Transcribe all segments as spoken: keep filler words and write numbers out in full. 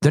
the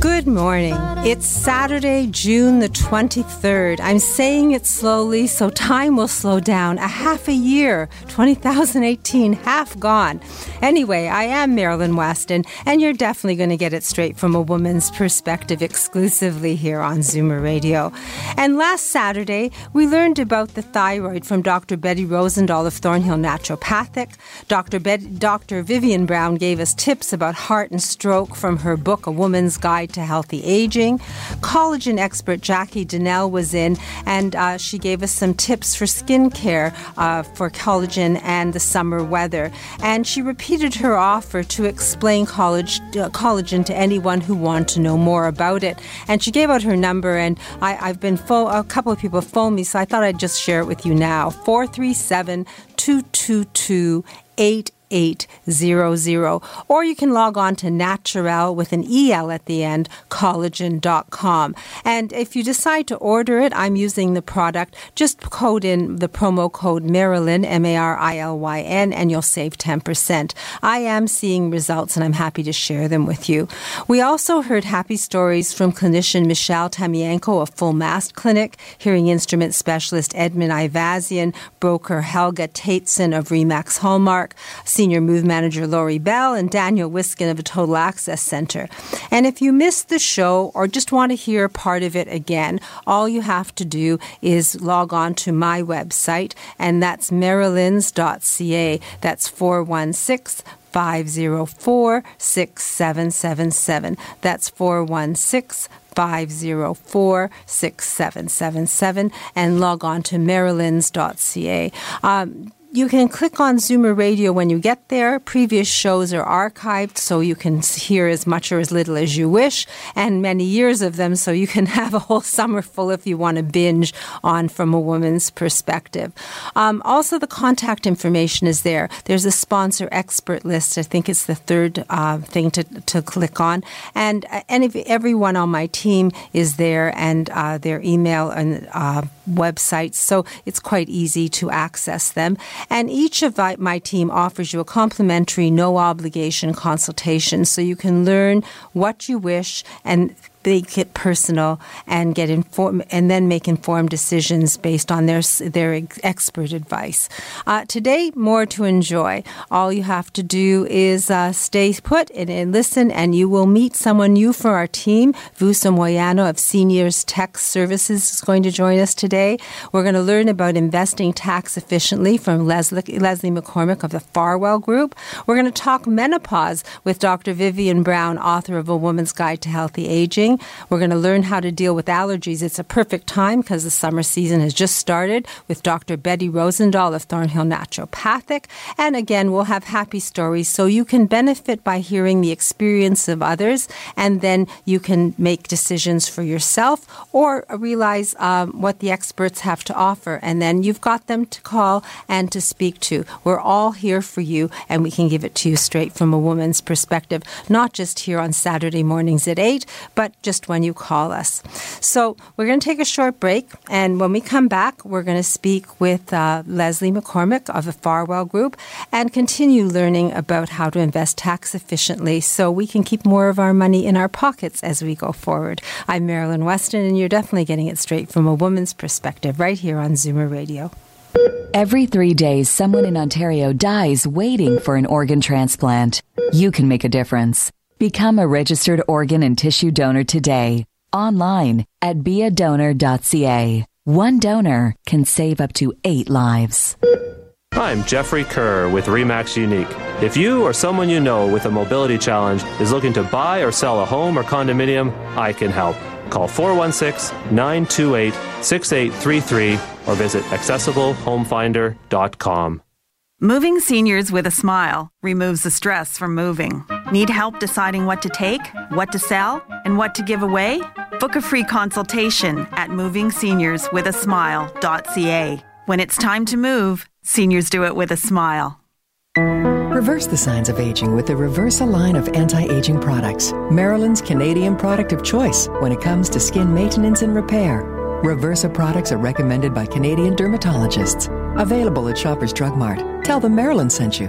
Good morning. It's Saturday, June the twenty-third. I'm saying it slowly, so time will slow down. A half a year, twenty eighteen, half gone. Anyway, I am Marilyn Weston, and you're definitely going to get it straight from a woman's perspective exclusively here on Zoomer Radio. And last Saturday, we learned about the thyroid from Doctor Betty Rosendahl of Thornhill Naturopathic. Doctor Be- Doctor Vivian Brown gave us tips about heart and stroke from her book, A Woman's Guide to Health. Healthy aging. Collagen expert Jackie Donnell was in, and uh, she gave us some tips for skin care uh, for collagen and the summer weather. And she repeated her offer to explain college, uh, collagen to anyone who wanted to know more about it. And she gave out her number, and I, I've been fo- a couple of people phoned me, so I thought I'd just share it with you now. four three seven, two two two, eight eight eight eight. eight hundred, or you can log on to Naturel with an E L at the end, collagen dot com. And if you decide to order it, I'm using the product, just code in the promo code Marilyn, M A R I L Y N, and you'll save ten percent. I am seeing results, and I'm happy to share them with you. We also heard happy stories from clinician Michelle Tamienko of Full Mast Clinic, hearing instrument specialist Edmund Ivazian, broker Helga Tateson of Remax Hallmark, Senior Move Manager Lori Bell, and Daniel Wiskin of the Total Access Center. And if you missed the show or just want to hear part of it again, all you have to do is log on to my website, and that's marylands dot c a. That's four one six, five zero four, six seven seven seven. That's four one six, five zero four, six seven seven seven, and log on to marylands dot c a. Um, You can click on Zoomer Radio when you get there. Previous shows are archived, so you can hear as much or as little as you wish, and many years of them, so you can have a whole summer full if you want to binge on From a Woman's Perspective. Um, also, the contact information is there. There's a sponsor expert list. I think it's the third uh, thing to, to click on. And, and if everyone on my team is there, and uh, their email and uh, websites, so it's quite easy to access them. And each of my team offers you a complimentary, no-obligation consultation, so you can learn what you wish and make it personal, and get inform- and then make informed decisions based on their their expert advice. Uh, today, more to enjoy. All you have to do is uh, stay put and, and listen, and you will meet someone new for our team. Vuso Moyana of Seniors Tech Services is going to join us today. We're going to learn about investing tax efficiently from Leslie, Leslie McCormick of the Farwell Group. We're going to talk menopause with Doctor Vivian Brown, author of A Woman's Guide to Healthy Aging. We're going to learn how to deal with allergies. It's a perfect time because the summer season has just started, with Doctor Betty Rosendahl of Thornhill Naturopathic. And again, we'll have happy stories, so you can benefit by hearing the experience of others, and then you can make decisions for yourself, or realize um, what the experts have to offer. And then you've got them to call and to speak to. We're all here for you, and we can give it to you straight from a woman's perspective, not just here on Saturday mornings at eight, but just when you call us. So we're going to take a short break, and when we come back, we're going to speak with uh, Leslie McCormick of the Farwell Group and continue learning about how to invest tax efficiently so we can keep more of our money in our pockets as we go forward. I'm Marilyn Weston, and you're definitely getting it straight from a woman's perspective right here on Zoomer Radio. Every three days, someone in Ontario dies waiting for an organ transplant. You can make a difference. Become a registered organ and tissue donor today, online at be a donor dot c a. One donor can save up to eight lives. I'm Jeffrey Kerr with Remax Unique. If you or someone you know with a mobility challenge is looking to buy or sell a home or condominium, I can help. Call four one six, nine two eight, six eight three three or visit accessible home finder dot com. Moving Seniors with a Smile removes the stress from moving. Need help deciding what to take, what to sell, and what to give away? Book a free consultation at moving seniors with a smile dot c a. When it's time to move, seniors do it with a smile. Reverse the signs of aging with the Reversa line of anti-aging products, Maryland's Canadian product of choice when it comes to skin maintenance and repair. Reversa products are recommended by Canadian dermatologists. Available at Shoppers Drug Mart. Tell them Maryland sent you.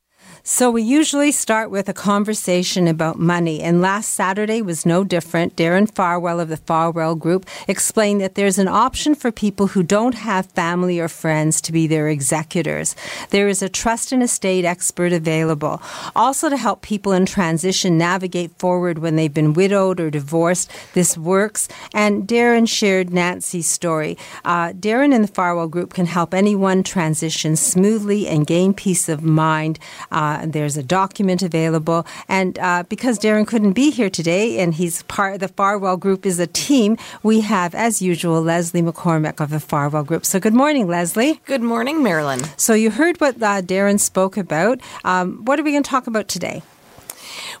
So we usually start with a conversation about money, and last Saturday was no different. Darren Farwell of the Farwell Group explained that there's an option for people who don't have family or friends to be their executors. There is a trust and estate expert available, also to help people in transition navigate forward when they've been widowed or divorced. This works, and Darren shared Nancy's story. Uh, Darren and the Farwell Group can help anyone transition smoothly and gain peace of mind. Uh, Uh, there's a document available. And uh, because Darren couldn't be here today, and he's part of the Farwell Group is a team, we have, as usual, Leslie McCormick of the Farwell Group. So good morning, Leslie. Good morning, Marilyn. So you heard what uh, Darren spoke about. Um, what are we going to talk about today?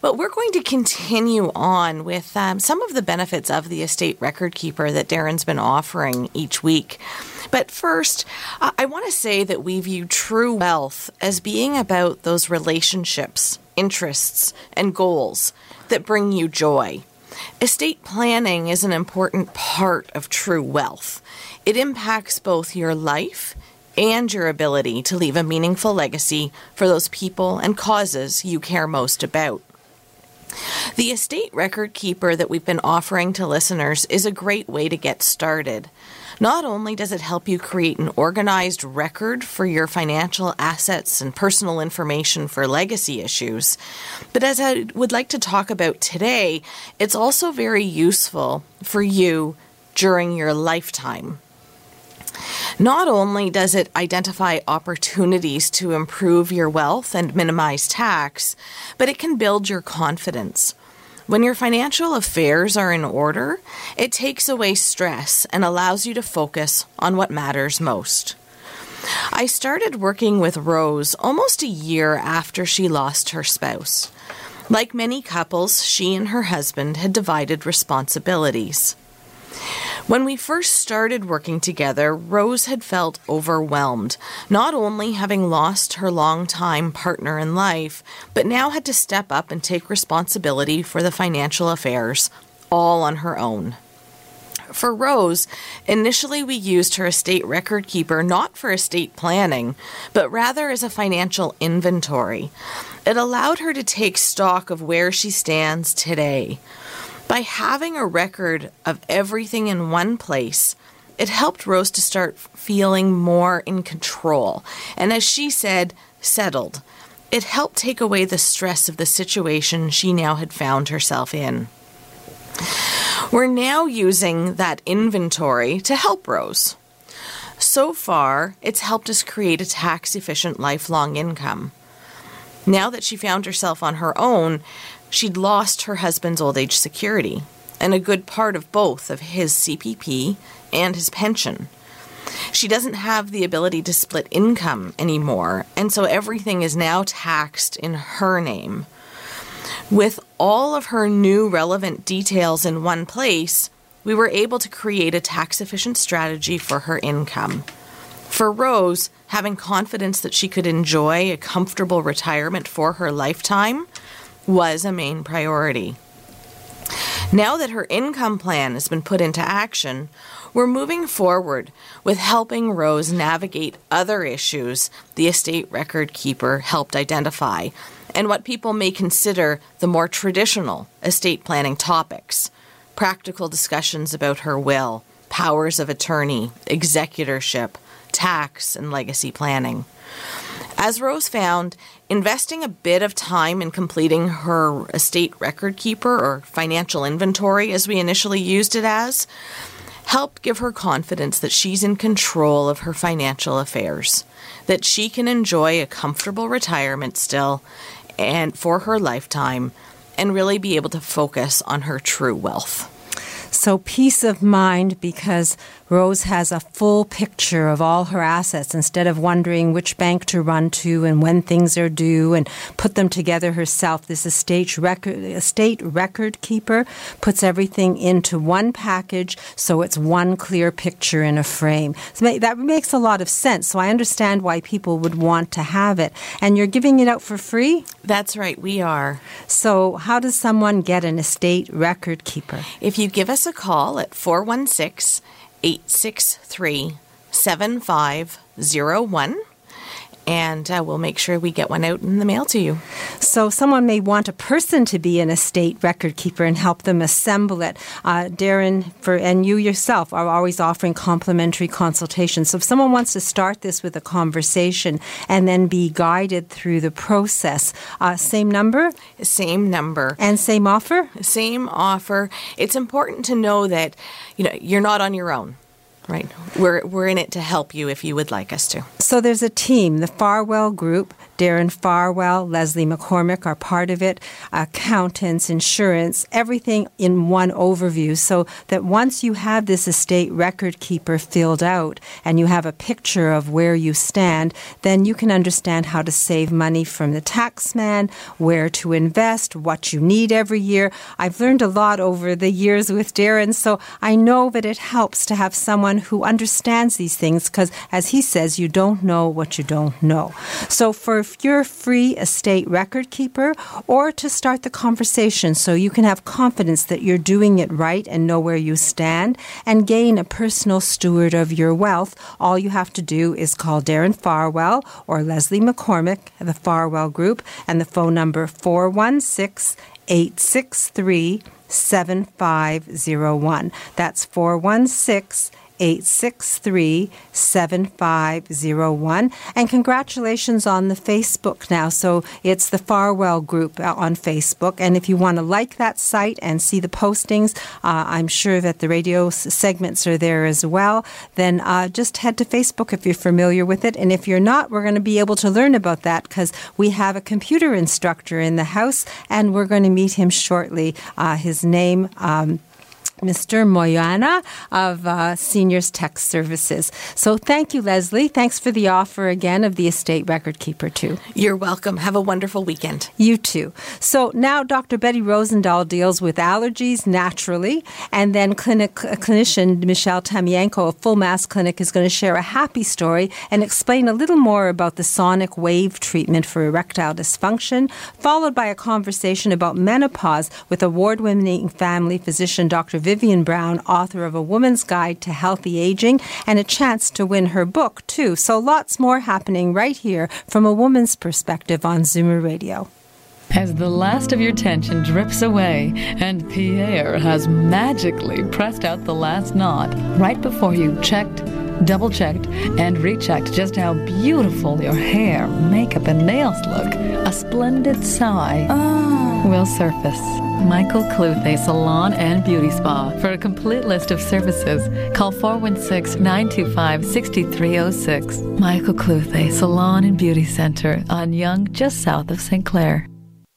Well, we're going to continue on with um, some of the benefits of the estate record keeper that Darren's been offering each week. But first, uh, I want to say that we view true wealth as being about those relationships, interests, and goals that bring you joy. Estate planning is an important part of true wealth. It impacts both your life and your ability to leave a meaningful legacy for those people and causes you care most about. The estate record keeper that we've been offering to listeners is a great way to get started. Not only does it help you create an organized record for your financial assets and personal information for legacy issues, but as I would like to talk about today, it's also very useful for you during your lifetime. Not only does it identify opportunities to improve your wealth and minimize tax, but it can build your confidence. When your financial affairs are in order, it takes away stress and allows you to focus on what matters most. I started working with Rose almost a year after she lost her spouse. Like many couples, she and her husband had divided responsibilities. When we first started working together, Rose had felt overwhelmed, not only having lost her longtime partner in life, but now had to step up and take responsibility for the financial affairs, all on her own. For Rose, initially we used her estate record keeper not for estate planning, but rather as a financial inventory. It allowed her to take stock of where she stands today. By having a record of everything in one place, it helped Rose to start feeling more in control. And as she said, settled. It helped take away the stress of the situation she now had found herself in. We're now using that inventory to help Rose. So far, it's helped us create a tax-efficient lifelong income. Now that she found herself on her own, she'd lost her husband's old age security and a good part of both of his C P P and his pension. She doesn't have the ability to split income anymore, and so everything is now taxed in her name. With all of her new relevant details in one place, we were able to create a tax-efficient strategy for her income. For Rose, having confidence that she could enjoy a comfortable retirement for her lifetime was a main priority. Now that her income plan has been put into action, we're moving forward with helping Rose navigate other issues the estate record keeper helped identify, and what people may consider the more traditional estate planning topics, practical discussions about her will, powers of attorney, executorship, tax, and legacy planning. As Rose found, investing a bit of time in completing her estate record keeper or financial inventory, as we initially used it as, help give her confidence that she's in control of her financial affairs, that she can enjoy a comfortable retirement still and for her lifetime and really be able to focus on her true wealth. So peace of mind, because Rose has a full picture of all her assets instead of wondering which bank to run to and when things are due and put them together herself. This estate record, estate record keeper puts everything into one package, so it's one clear picture in a frame. So that makes a lot of sense. So I understand why people would want to have it. And you're giving it out for free? That's right, we are. So how does someone get an estate record keeper? If you give us a call at four one six, eight six three, seven five zero one and uh, we'll make sure we get one out in the mail to you. So someone may want a person to be an estate record keeper and help them assemble it. Uh, Darren, for, and you yourself are always offering complimentary consultations. So if someone wants to start this with a conversation and then be guided through the process, uh, same number? Same number. And same offer? Same offer. It's important to know that, you know, you're not on your own. Right. We're we're in it to help you if you would like us to. So there's a team, the Farwell Group. Darren Farwell, Leslie McCormick are part of it, accountants, insurance, everything in one overview, so that once you have this estate record keeper filled out and you have a picture of where you stand, then you can understand how to save money from the tax man, where to invest, what you need every year. I've learned a lot over the years with Darren, so I know that it helps to have someone who understands these things because, as he says, you don't know what you don't know. So for if you're a free estate record keeper or to start the conversation so you can have confidence that you're doing it right and know where you stand and gain a personal steward of your wealth, all you have to do is call Darren Farwell or Leslie McCormick, the Farwell Group, and the phone number four one six, eight six three, seven five zero one. That's four one six, eight six three, seven five zero one. And congratulations on the Facebook now. So it's the Farwell Group on Facebook. And if you want to like that site and see the postings, uh, I'm sure that the radio segments are there as well. Then uh, just head to Facebook if you're familiar with it. And if you're not, we're going to be able to learn about that because we have a computer instructor in the house and we're going to meet him shortly. Uh, his name um Mister Moyana of uh, Seniors Tech Services. So thank you, Leslie. Thanks for the offer again of the estate record keeper, too. You're welcome. Have a wonderful weekend. You too. So now Doctor Betty Rosendahl deals with allergies naturally, and then clinic, uh, clinician Michelle Tamienko of Full Mast Clinic is going to share a happy story and explain a little more about the sonic wave treatment for erectile dysfunction, followed by a conversation about menopause with award-winning family physician Doctor Vivian Brown, author of A Woman's Guide to Healthy Aging, and a chance to win her book, too. So lots more happening right here from A Woman's Perspective on Zoomer Radio. As the last of your tension drips away and Pierre has magically pressed out the last knot right before you checked, double-checked, and rechecked just how beautiful your hair, makeup, and nails look, a splendid sigh oh. will surface. Michael Cluthe Salon and Beauty Spa. For a complete list of services, call four one six, nine two five, six three zero six. Michael Cluthe Salon and Beauty Center on Yonge, just south of Saint Clair.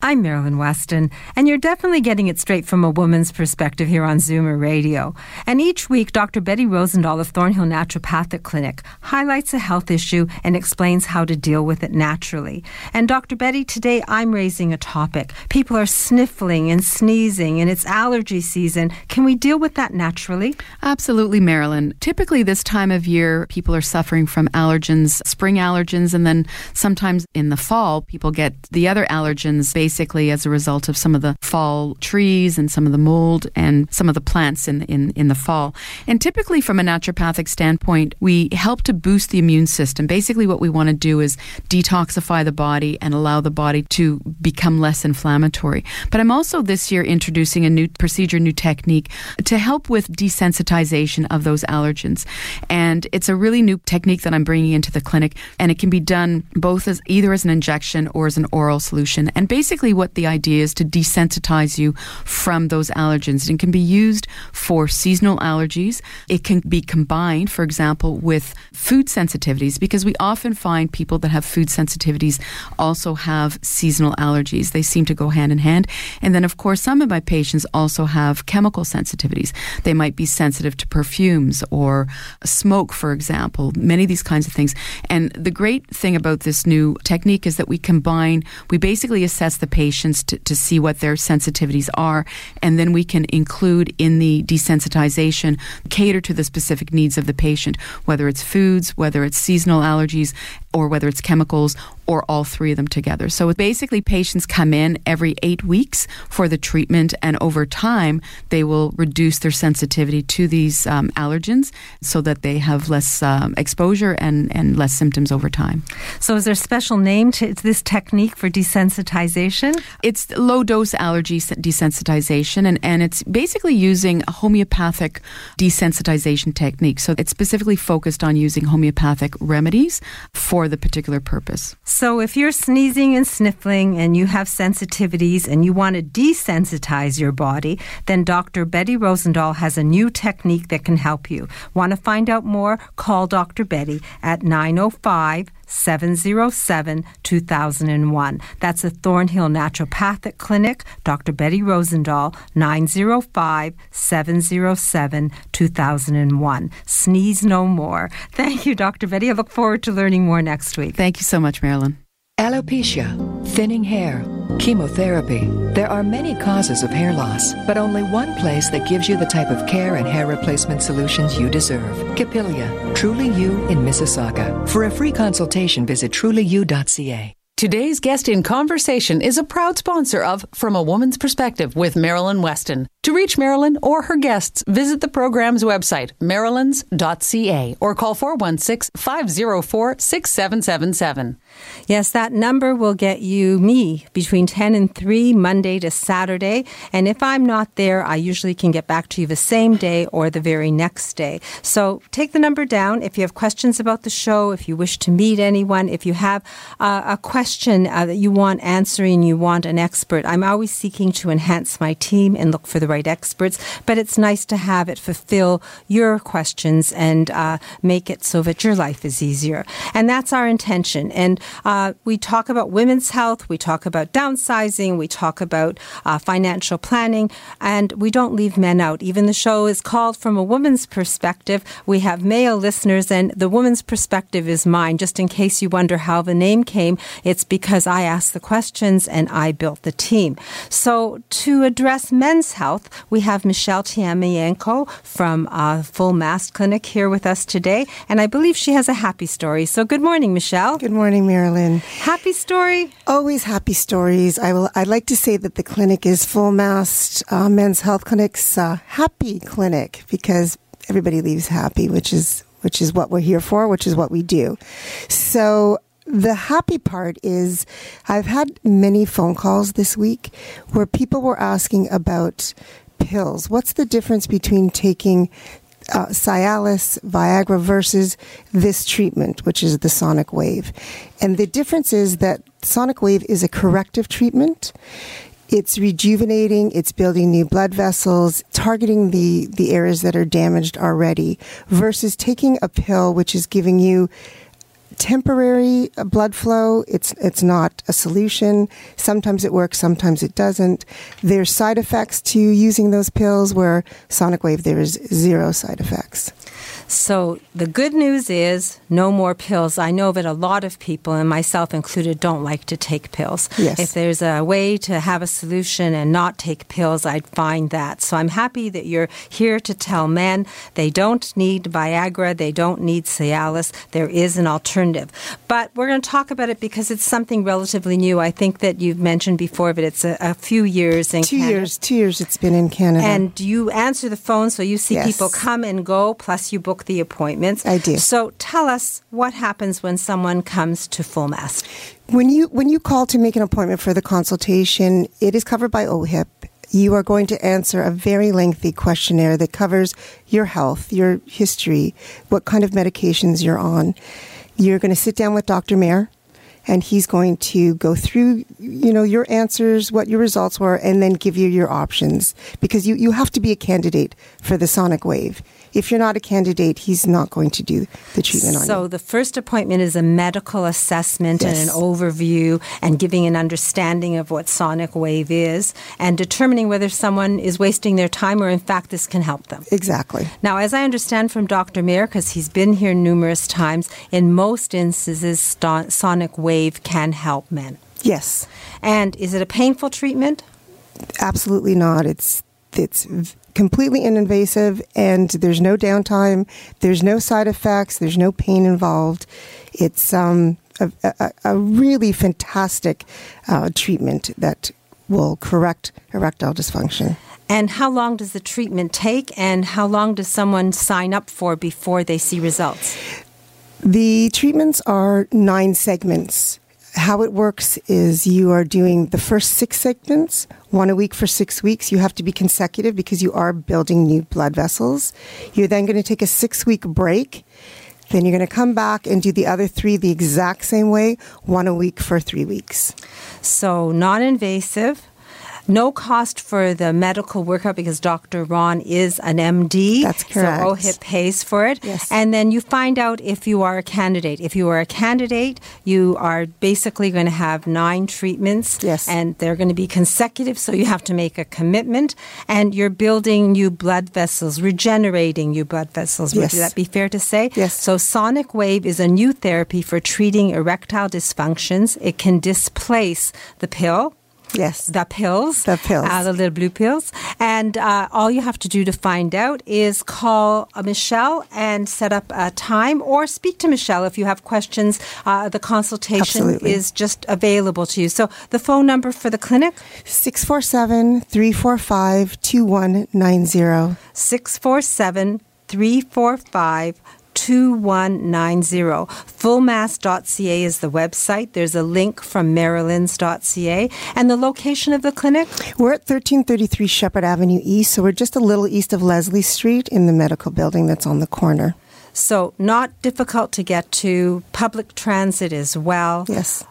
I'm Marilyn Weston, and you're definitely getting it straight from a woman's perspective here on Zoomer Radio. And each week, Doctor Betty Rosendahl of Thornhill Naturopathic Clinic highlights a health issue and explains how to deal with it naturally. And Doctor Betty, today I'm raising a topic. People are sniffling and sneezing, and it's allergy season. Can we deal with that naturally? Absolutely, Marilyn. Typically this time of year, people are suffering from allergens, spring allergens, and then sometimes in the fall, people get the other allergens based Basically, as a result of some of the fall trees and some of the mold and some of the plants in, in, in the fall. And typically from a naturopathic standpoint, we help to boost the immune system. Basically, what we want to do is detoxify the body and allow the body to become less inflammatory. But I'm also this year introducing a new procedure, new technique to help with desensitization of those allergens. And it's a really new technique that I'm bringing into the clinic. And it can be done both as either as an injection or as an oral solution. And basically, basically what the idea is to desensitize you from those allergens. It can be used for seasonal allergies. It can be combined, for example, with food sensitivities, because we often find people that have food sensitivities also have seasonal allergies. They seem to go hand in hand. And then, of course, some of my patients also have chemical sensitivities. They might be sensitive to perfumes or smoke, for example, many of these kinds of things. And the great thing about this new technique is that we combine, we basically assess the patients to, to see what their sensitivities are, and then we can include in the desensitization, cater to the specific needs of the patient, whether it's foods, whether it's seasonal allergies, or whether it's chemicals, or all three of them together. So basically, patients come in every eight weeks for the treatment, and over time, they will reduce their sensitivity to these um, allergens so that they have less um, exposure and, and less symptoms over time. So is there a special name to this technique for desensitization? It's low-dose allergy desensitization, and, and it's basically using a homeopathic desensitization technique. So it's specifically focused on using homeopathic remedies for the particular purpose. So if you're sneezing and sniffling and you have sensitivities and you want to desensitize your body, then Doctor Betty Rosendahl has a new technique that can help you. Want to find out more? Call Doctor Betty at nine oh five, seven oh seven, two thousand one. That's the Thornhill Naturopathic Clinic, Doctor Betty Rosendahl, nine oh five, seven oh seven, two thousand one. Sneeze no more. Thank you, Doctor Betty. I look forward to learning more next week. Thank you so much, Marilyn. Alopecia, thinning hair, chemotherapy. There are many causes of hair loss, but only one place that gives you the type of care and hair replacement solutions you deserve. Capilia, Truly You in Mississauga. For a free consultation, visit truly you dot c a. Today's guest in conversation is a proud sponsor of From a Woman's Perspective with Marilyn Weston. To reach Marilyn or her guests, visit the program's website, marylands dot c a, or call four one six, five oh four, six seven seven seven. Yes, that number will get you me between ten and three, Monday to Saturday. And if I'm not there, I usually can get back to you the same day or the very next day. So take the number down. If you have questions about the show, if you wish to meet anyone, if you have uh, a question uh, that you want answering, you want an expert. I'm always seeking to enhance my team and look for the right experts, but it's nice to have it fulfill your questions and uh, make it so that your life is easier. And that's our intention. And Uh, we talk about women's health, we talk about downsizing, we talk about uh, financial planning, and we don't leave men out. Even the show is called From a Woman's Perspective. We have male listeners, and the woman's perspective is mine. Just in case you wonder how the name came, it's because I asked the questions and I built the team. So to address men's health, we have Michelle Tamienko from uh, Full Mast Clinic here with us today, and I believe she has a happy story. So good morning, Michelle. Good morning, Marilyn. Happy story? Always happy stories. I will, I'd like to say that the clinic is Full Mast uh, Men's Health Clinic's uh, happy clinic, because everybody leaves happy, which is which is what we're here for, which is what we do. So the happy part is I've had many phone calls this week where people were asking about pills. What's the difference between taking Uh, Cialis, Viagra versus this treatment, which is the sonic wave? And the difference is that sonic wave is a corrective treatment. It's rejuvenating, it's building new blood vessels, targeting the, the areas that are damaged already, versus taking a pill which is giving you temporary blood flow. It's it's not a solution. Sometimes it works, sometimes it doesn't. There's side effects to using those pills, where sonic wave there is zero side effects. So the good news is no more pills. I know that a lot of people, and myself included, don't like to take pills. Yes. If there's a way to have a solution and not take pills, I'd find that. So I'm happy that you're here to tell men they don't need Viagra, they don't need Cialis. There is an alternative. But we're going to talk about it because it's something relatively new. I think that you've mentioned before, but it's a, a few years in two Canada. Two years. Two years it's been in Canada. And you answer the phone, so you see yes. people come and go, plus you book the appointments. I do. So tell us what happens when someone comes to Full Mast. When you when you call to make an appointment for the consultation, it is covered by O H I P. You are going to answer a very lengthy questionnaire that covers your health, your history, what kind of medications you're on. You're going to sit down with Doctor Mayer, and he's going to go through, you know, your answers, what your results were, and then give you your options, because you, you have to be a candidate for the sonic wave. If you're not a candidate, he's not going to do the treatment on you. So the first appointment is a medical assessment, yes, and an overview and giving an understanding of what sonic wave is and determining whether someone is wasting their time or, in fact, this can help them. Exactly. Now, as I understand from Doctor Mayer, because he's been here numerous times, in most instances, st- sonic wave can help men. Yes. And is it a painful treatment? Absolutely not. It's it's... completely invasive, and there's no downtime, there's no side effects, there's no pain involved. It's um, a, a, a really fantastic uh, treatment that will correct erectile dysfunction. And how long does the treatment take, and how long does someone sign up for before they see results? The treatments are nine segments. How it works is you are doing the first six segments, one a week for six weeks. You have to be consecutive because you are building new blood vessels. You're then going to take a six-week break. Then you're going to come back and do the other three the exact same way, one a week for three weeks. So non-invasive. No cost for the medical workup because Doctor Ron is an M D. That's correct. So O H I P pays for it. Yes. And then you find out if you are a candidate. If you are a candidate, you are basically going to have nine treatments. Yes. And they're going to be consecutive, so you have to make a commitment. And you're building new blood vessels, regenerating new blood vessels. Yes. Would that be fair to say? Yes. So sonic wave is a new therapy for treating erectile dysfunctions. It can displace the pill. Yes. The pills. The pills. Uh, the little blue pills. And uh, all you have to do to find out is call uh, Michelle and set up a time, or speak to Michelle if you have questions. Uh, the consultation, absolutely, is just available to you. So the phone number for the clinic? six four seven, three four five, two one nine zero. six four seven, three four five, two one nine zero. two one nine zero. full mast dot c a is the website. There's a link from marylands dot c a. And the location of the clinic? We're at thirteen thirty-three Shepherd Avenue East, so we're just a little east of Leslie Street in the medical building that's on the corner. So not difficult to get to. Public transit as well. Yes.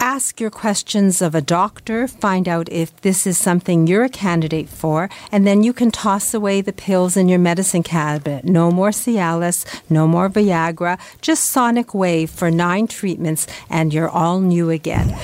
Ask your questions of a doctor, find out if this is something you're a candidate for, and then you can toss away the pills in your medicine cabinet. No more Cialis, no more Viagra, just sonic wave for nine treatments, and you're all new again.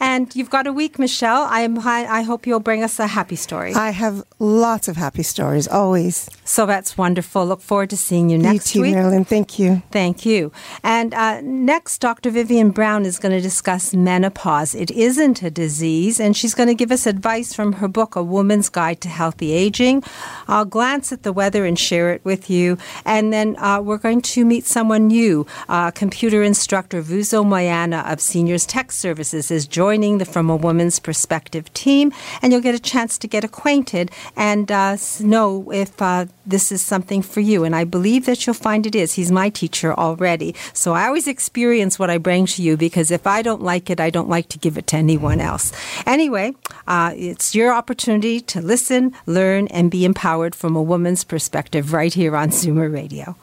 And you've got a week, Michelle. I am. I hope you'll bring us a happy story. I have lots of happy stories, always. So that's wonderful. Look forward to seeing you next week. You too, Marilyn. Thank you. Thank you. And uh, next, Doctor Vivian Brown is going to discuss menopause. It isn't a disease, and she's going to give us advice from her book, A Woman's Guide to Healthy Aging. I'll glance at the weather and share it with you. And then uh, we're going to meet someone new. Uh, computer instructor Vuso Moyana of Seniors Tech Services is joining the From a Woman's Perspective team, and you'll get a chance to get acquainted and uh, know if uh, this is something for you. And I believe that you'll find it is. He's my teacher already. So I always experience what I bring to you, because if I don't like it, I don't like to give it to anyone else. Anyway, uh, it's your opportunity to listen, learn, and be empowered from a woman's perspective right here on Zoomer Radio.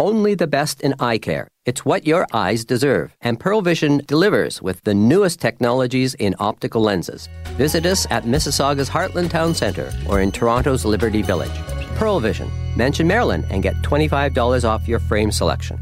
Only the best in eye care. It's what your eyes deserve. And Pearle Vision delivers with the newest technologies in optical lenses. Visit us at Mississauga's Heartland Town Center or in Toronto's Liberty Village. Pearle Vision. Mention Maryland and get twenty-five dollars off your frame selection.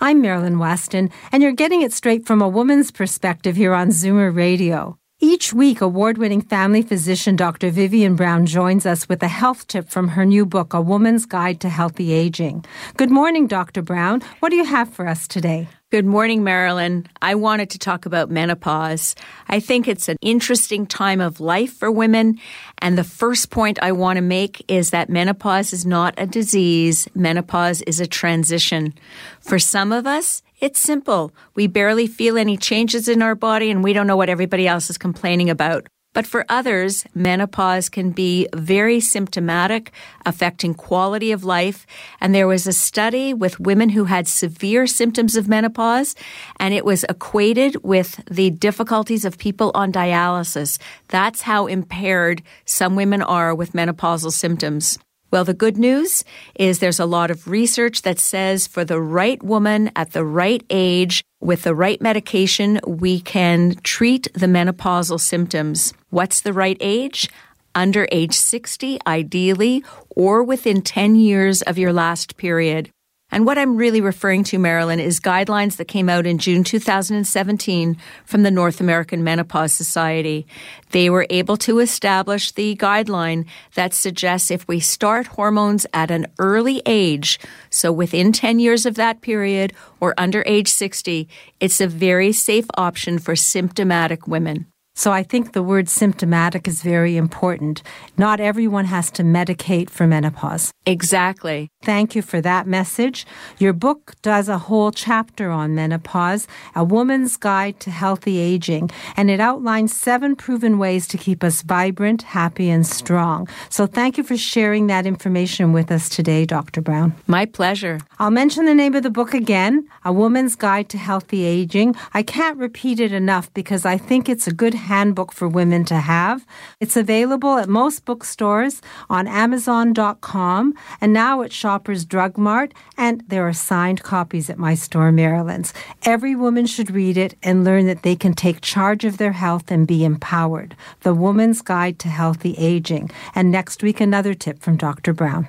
I'm Marilyn Weston, and you're getting it straight from a woman's perspective here on Zoomer Radio. Each week, award-winning family physician Doctor Vivian Brown joins us with a health tip from her new book, A Woman's Guide to Healthy Aging. Good morning, Doctor Brown. What do you have for us today? Good morning, Marilyn. I wanted to talk about menopause. I think it's an interesting time of life for women. And the first point I want to make is that menopause is not a disease. Menopause is a transition. For some of us, it's simple. We barely feel any changes in our body, and we don't know what everybody else is complaining about. But for others, menopause can be very symptomatic, affecting quality of life. And there was a study with women who had severe symptoms of menopause, and it was equated with the difficulties of people on dialysis. That's how impaired some women are with menopausal symptoms. Well, the good news is there's a lot of research that says for the right woman at the right age, with the right medication, we can treat the menopausal symptoms. What's the right age? Under age sixty, ideally, or within ten years of your last period. And what I'm really referring to, Marilyn, is guidelines that came out in June two thousand seventeen from the North American Menopause Society. They were able to establish the guideline that suggests if we start hormones at an early age, so within ten years of that period or under age sixty, it's a very safe option for symptomatic women. So I think the word symptomatic is very important. Not everyone has to medicate for menopause. Exactly. Thank you for that message. Your book does a whole chapter on menopause, A Woman's Guide to Healthy Aging, and it outlines seven proven ways to keep us vibrant, happy, and strong. So thank you for sharing that information with us today, Doctor Brown. My pleasure. I'll mention the name of the book again, A Woman's Guide to Healthy Aging. I can't repeat it enough because I think it's a good handbook for women to have. It's available at most bookstores, on amazon dot com, and now at Shoppers Drug Mart, and there are signed copies at my store, Maryland's. Every woman should read it and learn that they can take charge of their health and be empowered. The Woman's Guide to Healthy Aging. And next week, another tip from Doctor Brown.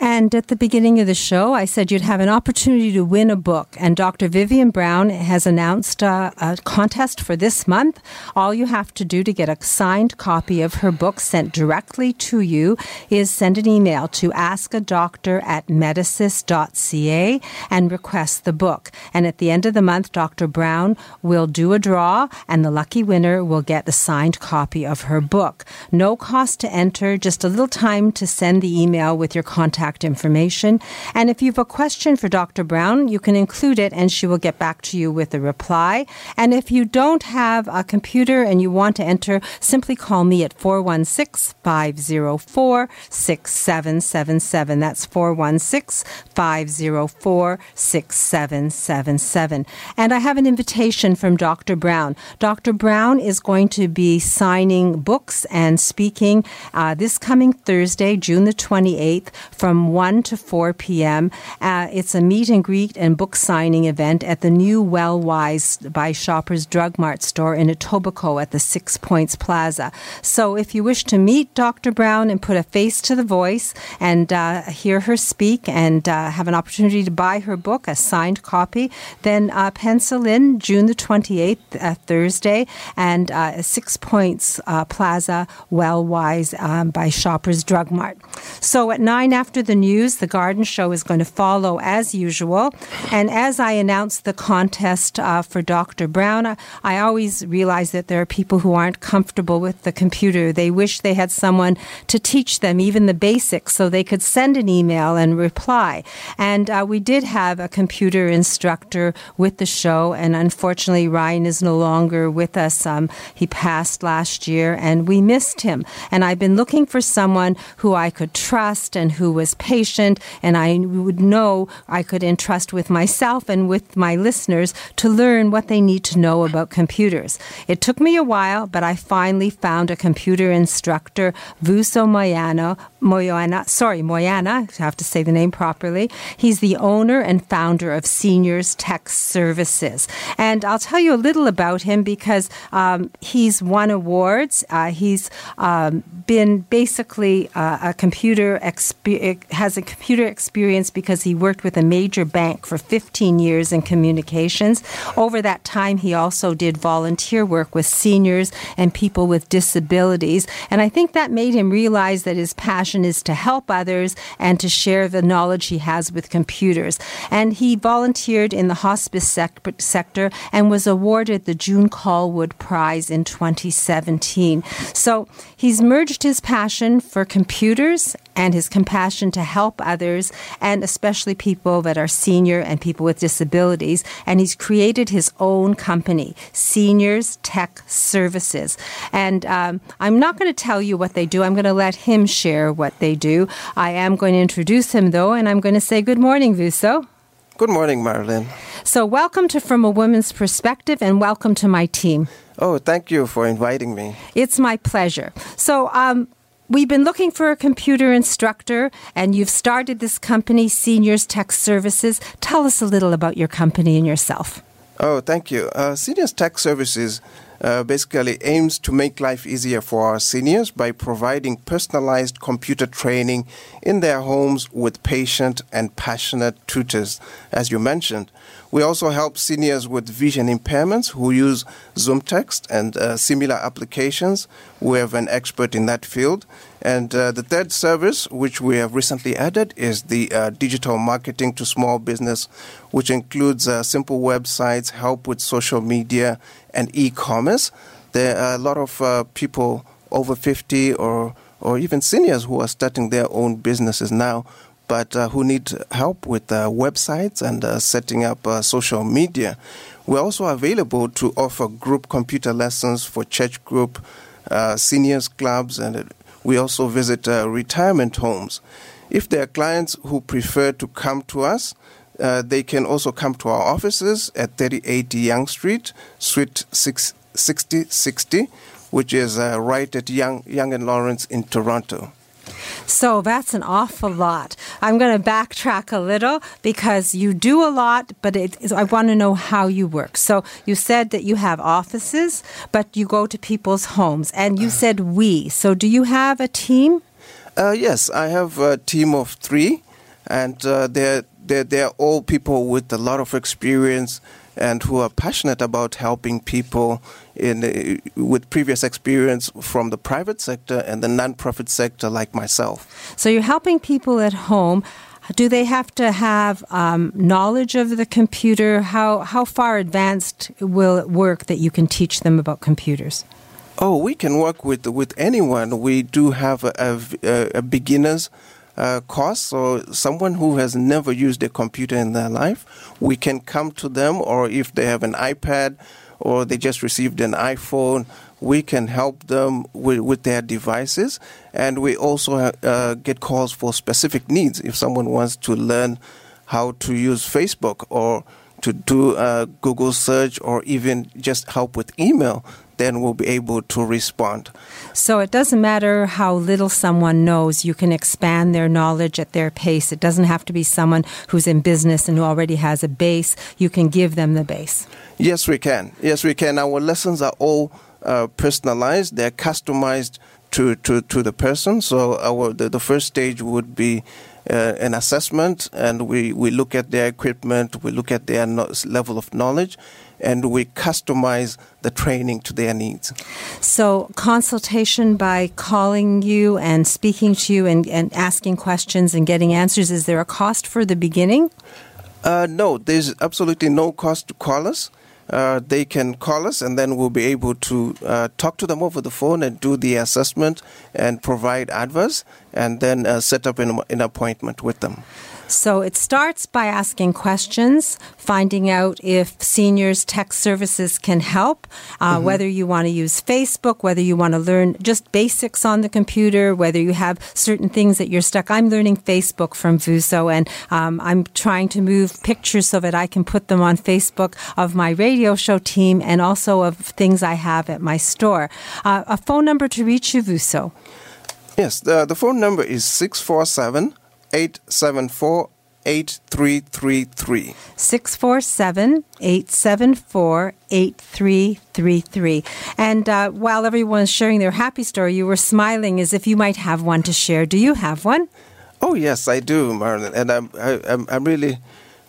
And at the beginning of the show, I said you'd have an opportunity to win a book. And Doctor Vivian Brown has announced a, a contest for this month. All you have to do to get a signed copy of her book sent directly to you is send an email to ask a doctor at medisys dot c a and request the book. And at the end of the month, Doctor Brown will do a draw, and the lucky winner will get a signed copy of her book. No cost to enter, just a little time to send the email with your contact information. And if you have a question for Doctor Brown, you can include it and she will get back to you with a reply. And if you don't have a computer and you want to enter, simply call me at four one six, five zero four, six seven seven seven. That's four one six, five zero four, six seven seven seven. And I have an invitation from Doctor Brown. Doctor Brown is going to be signing books and speaking uh, this coming Thursday, June the twenty-eighth, from from one to four p.m. Uh, it's a meet and greet and book signing event at the new Wellwise by Shoppers Drug Mart store in Etobicoke at the Six Points Plaza. So if you wish to meet Doctor Brown and put a face to the voice and uh, hear her speak and uh, have an opportunity to buy her book, a signed copy, then uh, pencil in June the twenty-eighth, uh, Thursday, and uh, Six Points uh, Plaza, Wellwise um, by Shoppers Drug Mart. So at nine after the news, the Garden Show is going to follow as usual. And as I announced the contest uh, for Doctor Brown, I, I always realize that there are people who aren't comfortable with the computer. They wish they had someone to teach them even the basics so they could send an email and reply. And uh, we did have a computer instructor with the show, and unfortunately Ryan is no longer with us. Um, he passed last year and we missed him. And I've been looking for someone who I could trust and who was patient, and I would know I could entrust with myself and with my listeners to learn what they need to know about computers. It took me a while, but I finally found a computer instructor, Vuso Moyana, Moyana, sorry, Moyana, I have to say the name properly. He's the owner and founder of Seniors Tech Services. And I'll tell you a little about him because um, he's won awards. Uh, he's um, been basically uh, a computer expert. a, has a computer experience because he worked with a major bank for fifteen years in communications. Over that time, he also did volunteer work with seniors and people with disabilities. And I think that made him realize that his passion is to help others and to share the knowledge he has with computers. And he volunteered in the hospice sec- sector and was awarded the June Callwood Prize in twenty seventeen. So he's merged his passion for computers and his compassion to help others, and especially people that are senior and people with disabilities. And he's created his own company, Seniors Tech Services. And um, I'm not going to tell you what they do. I'm going to let him share what they do. I am going to introduce him, though, and I'm going to say good morning, Vuso. Good morning, Marilyn. So welcome to From a Woman's Perspective, and welcome to my team. Oh, thank you for inviting me. It's my pleasure. So, um... we've been looking for a computer instructor, and you've started this company, Seniors Tech Services. Tell us a little about your company and yourself. Oh, thank you. Uh, Seniors Tech Services uh, basically aims to make life easier for our seniors by providing personalized computer training in their homes with patient and passionate tutors, as you mentioned. We also help seniors with vision impairments who use Zoom Text and uh, similar applications. We have an expert in that field. And uh, the third service, which we have recently added, is the uh, digital marketing to small business, which includes uh, simple websites, help with social media and e-commerce. There are a lot of uh, people over fifty or, or even seniors who are starting their own businesses now, but uh, who need help with uh, websites and uh, setting up uh, social media. We're also available to offer group computer lessons for church group, uh, seniors clubs, and we also visit uh, retirement homes. If there are clients who prefer to come to us, uh, they can also come to our offices at thirty eighty Yonge Street, Suite six sixty sixty, which is uh, right at Yonge, Yonge and Lawrence in Toronto. So that's an awful lot. I'm going to backtrack a little because you do a lot, but it is, I want to know how you work. So you said that you have offices, but you go to people's homes, and you said we. So do you have a team? Uh, yes, I have a team of three, and uh, they're, they're, they're all people with a lot of experience and who are passionate about helping people in uh, with previous experience from the private sector and the nonprofit sector like myself. So you're helping people at home. Do they have to have um, knowledge of the computer? How, how far advanced will it work that you can teach them about computers? Oh, we can work with, with anyone. We do have a, a, a beginner's Uh, costs, or someone who has never used a computer in their life. We can come to them, or if they have an iPad or they just received an iPhone, we can help them with, with their devices. And we also uh, get calls for specific needs. If someone wants to learn how to use Facebook or to do a Google search or even just help with email, then we'll be able to respond. So it doesn't matter how little someone knows, you can expand their knowledge at their pace. It doesn't have to be someone who's in business and who already has a base. You can give them the base. Yes, we can. Yes, we can. Our lessons are all uh, personalized. They're customized to, to, to the person. So our the, the first stage would be Uh, an assessment, and we, we look at their equipment, we look at their no- level of knowledge, and we customize the training to their needs. So consultation by calling you and speaking to you and, and asking questions and getting answers, is there a cost for the beginning? Uh, no, there's absolutely no cost to call us. Uh, they can call us, and then we'll be able to uh, talk to them over the phone and do the assessment and provide advice, and then uh, set up an, an appointment with them. So it starts by asking questions, finding out if Seniors Tech Services can help, uh, mm-hmm. whether you want to use Facebook, whether you want to learn just basics on the computer, whether you have certain things that you're stuck. I'm learning Facebook from Vuso, and um, I'm trying to move pictures so that I can put them on Facebook of my radio show team and also of things I have at my store. Uh, a phone number to reach you, Vuso. Yes, the, the phone number is six four seven, eight seven four, eight three three three. six four seven, eight seven four, eight three three three. And uh, while everyone's sharing their happy story, you were smiling as if you might have one to share. Do you have one? Oh, yes, I do, Marilyn. And I'm I, I'm, I'm really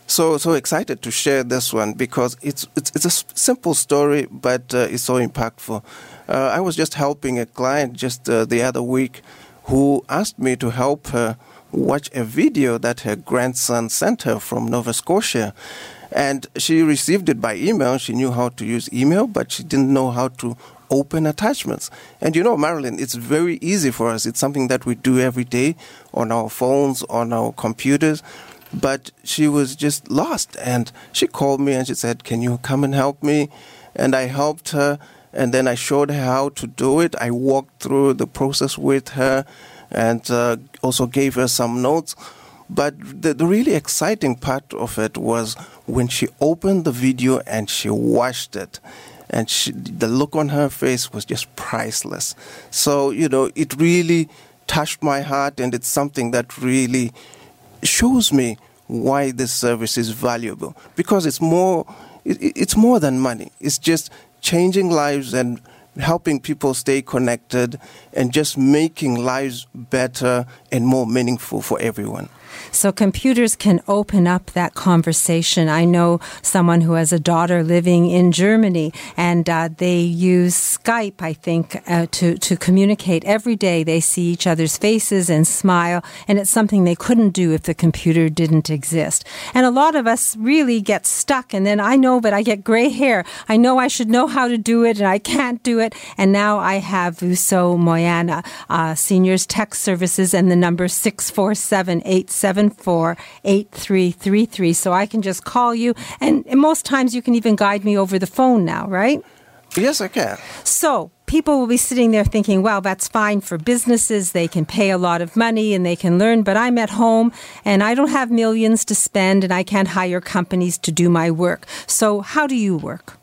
so so excited to share this one because it's it's, it's a simple story, but uh, it's so impactful. Uh, I was just helping a client just uh, the other week who asked me to help her watch a video that her grandson sent her from Nova Scotia. And she received it by email. She knew how to use email, but she didn't know how to open attachments. And you know, Marilyn, it's very easy for us. It's something that we do every day on our phones, on our computers. But she was just lost. And she called me and she said, "Can you come and help me?" And I helped her. And then I showed her how to do it. I walked through the process with her and uh, also gave her some notes. But the, the really exciting part of it was when she opened the video and she watched it. And she, the look on her face was just priceless. So, you know, it really touched my heart, and it's something that really shows me why this service is valuable. Because it's more, it, it's more than money. It's just changing lives and helping people stay connected and just making lives better and more meaningful for everyone. So computers can open up that conversation. I know someone who has a daughter living in Germany, and uh, they use Skype, I think, uh, to, to communicate every day. They see each other's faces and smile, and it's something they couldn't do if the computer didn't exist. And a lot of us really get stuck, and then I know, but I get gray hair. I know I should know how to do it, and I can't do it. And now I have Vuso Moyana, uh, Seniors Tech Services, and the number six four seven, eight seven four, eight three three three. So I can just call you, and most times you can even guide me over the phone now, right? Yes, I can. So people will be sitting there thinking, well, that's fine for businesses. They can pay a lot of money and they can learn, but I'm at home and I don't have millions to spend and I can't hire companies to do my work. So how do you work?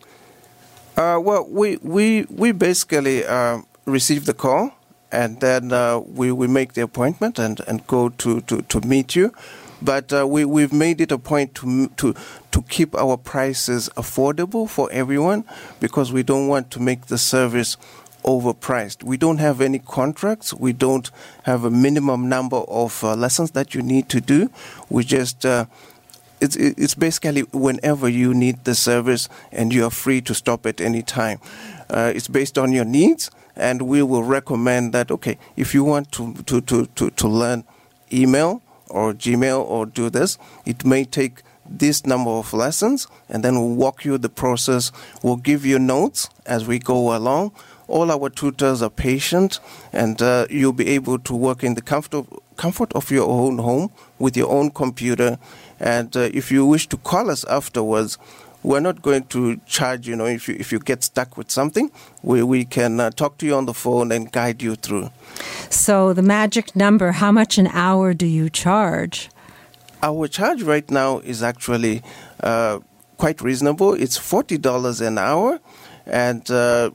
Uh, well, we we, we basically uh, receive the call. And then uh, we, we make the appointment and, and go to, to, to meet you. But uh, we, we've made it a point to, to to keep our prices affordable for everyone because we don't want to make the service overpriced. We don't have any contracts. We don't have a minimum number of uh, lessons that you need to do. We just... Uh, It's it's basically whenever you need the service and you are free to stop at any time. Uh, it's based on your needs, and we will recommend that, okay, if you want to, to, to, to, to learn email or Gmail or do this, it may take this number of lessons, and then we'll walk you the process. We'll give you notes as we go along. All our tutors are patient, and uh, you'll be able to work in the comfort of, comfort of your own home with your own computer. And uh, if you wish to call us afterwards, we're not going to charge, you know, if you if you get stuck with something, we, we can uh, talk to you on the phone and guide you through. So the magic number, how much an hour do you charge? Our charge right now is actually uh, quite reasonable. It's forty dollars an hour, and uh,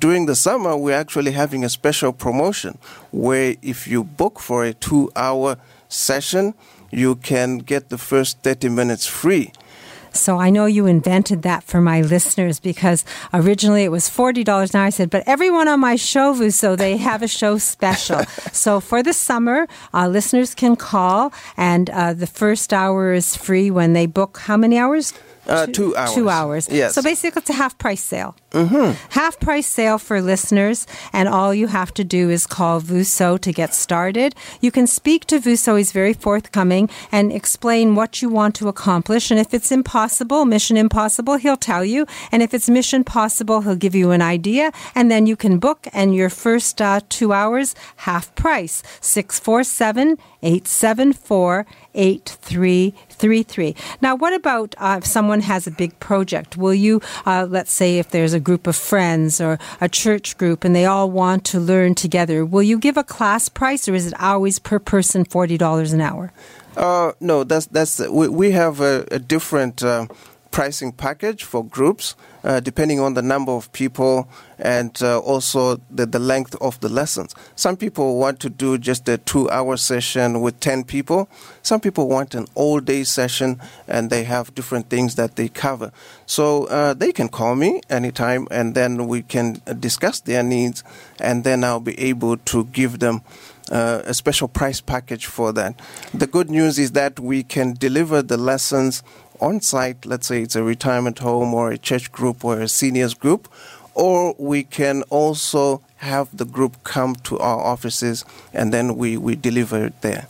during the summer, we're actually having a special promotion where if you book for a two-hour session, you can get the first thirty minutes free. So I know you invented that for my listeners because originally it was forty dollars. Now I said, but everyone on my show, Vuso, they have a show special. So for the summer, uh, listeners can call, and uh, the first hour is free when they book how many hours? Uh, two, two hours. Two hours. Yes. So basically it's a half-price sale. Mm-hmm. Half-price sale for listeners, and all you have to do is call Vuso to get started. You can speak to Vuso. He's very forthcoming, and explain what you want to accomplish. And if it's impossible, mission impossible, he'll tell you. And if it's mission possible, he'll give you an idea. And then you can book, and your first uh, two hours, half-price, six four seven, eight seven four, eight three three three. Now, what about uh, if someone has a big project? Will you, uh, let's say if there's a group of friends or a church group and they all want to learn together, will you give a class price, or is it always per person forty dollars an hour? Uh, no, that's that's we, we have a, a different uh, pricing package for groups uh, depending on the number of people and uh, also the, the length of the lessons. Some people want to do just a two-hour session with ten people. Some people want an all-day session, and they have different things that they cover. So uh, they can call me anytime, and then we can discuss their needs, and then I'll be able to give them uh, a special price package for that. The good news is that we can deliver the lessons on site. Let's say it's a retirement home or a church group or a seniors group, or we can also have the group come to our offices, and then we, we deliver it there.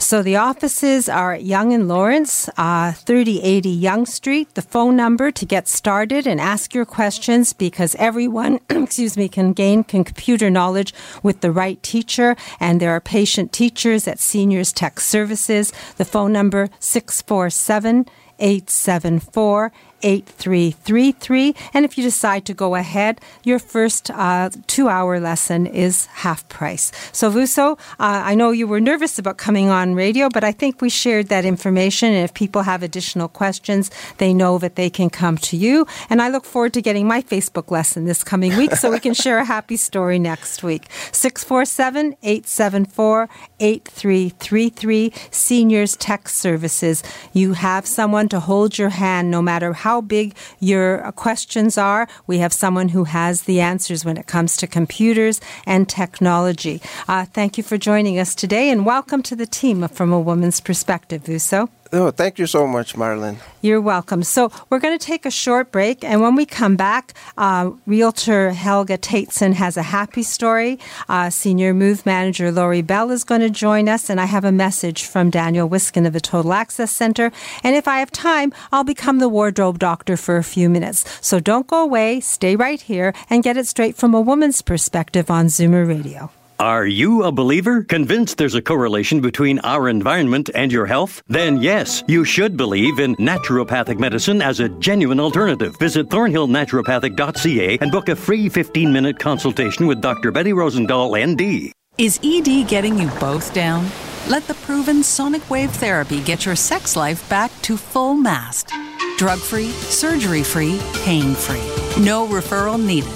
So the offices are at Young and Lawrence, uh, thirty eighty Young Street. The phone number to get started and ask your questions, because everyone excuse me, can gain can computer knowledge with the right teacher, and there are patient teachers at Seniors Tech Services. The phone number, six four seven, eight seven four, eight three three three. And if you decide to go ahead, your first uh, two-hour lesson is half price. So, Vuso, uh, I know you were nervous about coming on radio, but I think we shared that information. And if people have additional questions, they know that they can come to you. And I look forward to getting my Facebook lesson this coming week so we can share a happy story next week. six four seven, eight seven four, eight three three three, Seniors Tech Services. You have someone to hold your hand no matter how big your questions are. We have someone who has the answers when it comes to computers and technology. Uh, thank you for joining us today, and welcome to the team From a Woman's Perspective, Vuso. Oh, thank you so much, Marilyn. You're welcome. So we're going to take a short break, and when we come back, uh, Realtor Helga Tateson has a happy story. Uh, Senior Move Manager Lori Bell is going to join us, and I have a message from Daniel Wiskin of the Total Access Center. And if I have time, I'll become the wardrobe doctor for a few minutes. So don't go away. Stay right here and get it straight from a woman's perspective on Zoomer Radio. Are you a believer? Convinced there's a correlation between our environment and your health? Then yes, you should believe in naturopathic medicine as a genuine alternative. Visit thornhill naturopathic dot c a and book a free fifteen-minute consultation with Doctor Betty Rosendahl, N D. Is E D getting you both down? Let the proven sonic wave therapy get your sex life back to full mast. Drug-free, surgery-free, pain-free. No referral needed.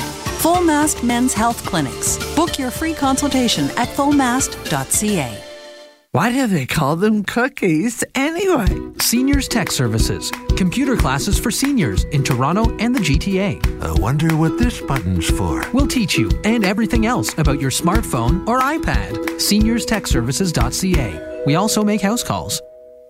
Full Mast Men's Health Clinics. Book your free consultation at full mast dot c a. Why do they call them cookies anyway? Seniors Tech Services. Computer classes for seniors in Toronto and the G T A. I wonder what this button's for. We'll teach you and everything else about your smartphone or iPad. seniors tech services dot c a. We also make house calls.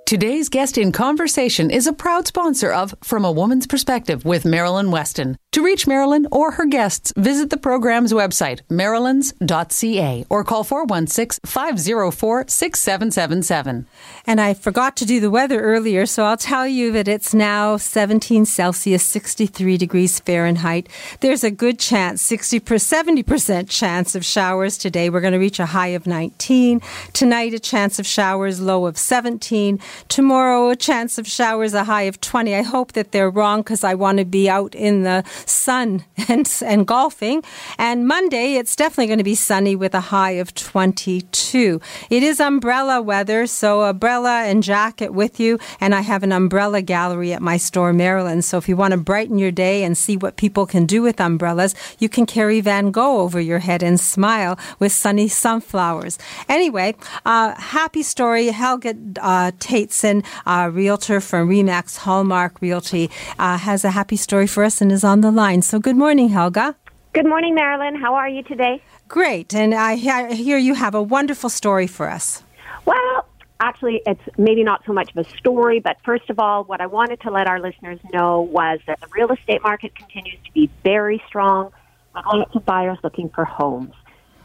Today's guest in conversation is a proud sponsor of From a Woman's Perspective with Marilyn Weston. To reach Marilyn or her guests, visit the program's website, marylands dot c a, or call four one six, five zero four, six seven seven seven. And I forgot to do the weather earlier, so I'll tell you that it's now seventeen Celsius, sixty-three degrees Fahrenheit. There's a good chance, sixty per seventy percent chance of showers today. We're going to reach a high of nineteen. Tonight, a chance of showers, low of seventeen. Tomorrow, a chance of showers, a high of twenty. I hope that they're wrong, because I want to be out in the sun and, and golfing. And Monday, it's definitely going to be sunny with a high of twenty-two. It is umbrella weather, so umbrella and jacket with you. And I have an umbrella gallery at my store, Maryland. So if you want to brighten your day and see what people can do with umbrellas, you can carry Van Gogh over your head and smile with sunny sunflowers. Anyway, uh, happy story. Helga uh, Tateson, uh, realtor from Remax Hallmark Realty, uh, has a happy story for us and is on the line. So good morning, Helga. Good morning, Marilyn. How are you today? Great. And I hear you have a wonderful story for us. Well, actually, it's maybe not so much of a story, but first of all, what I wanted to let our listeners know was that the real estate market continues to be very strong with lots of buyers looking for homes.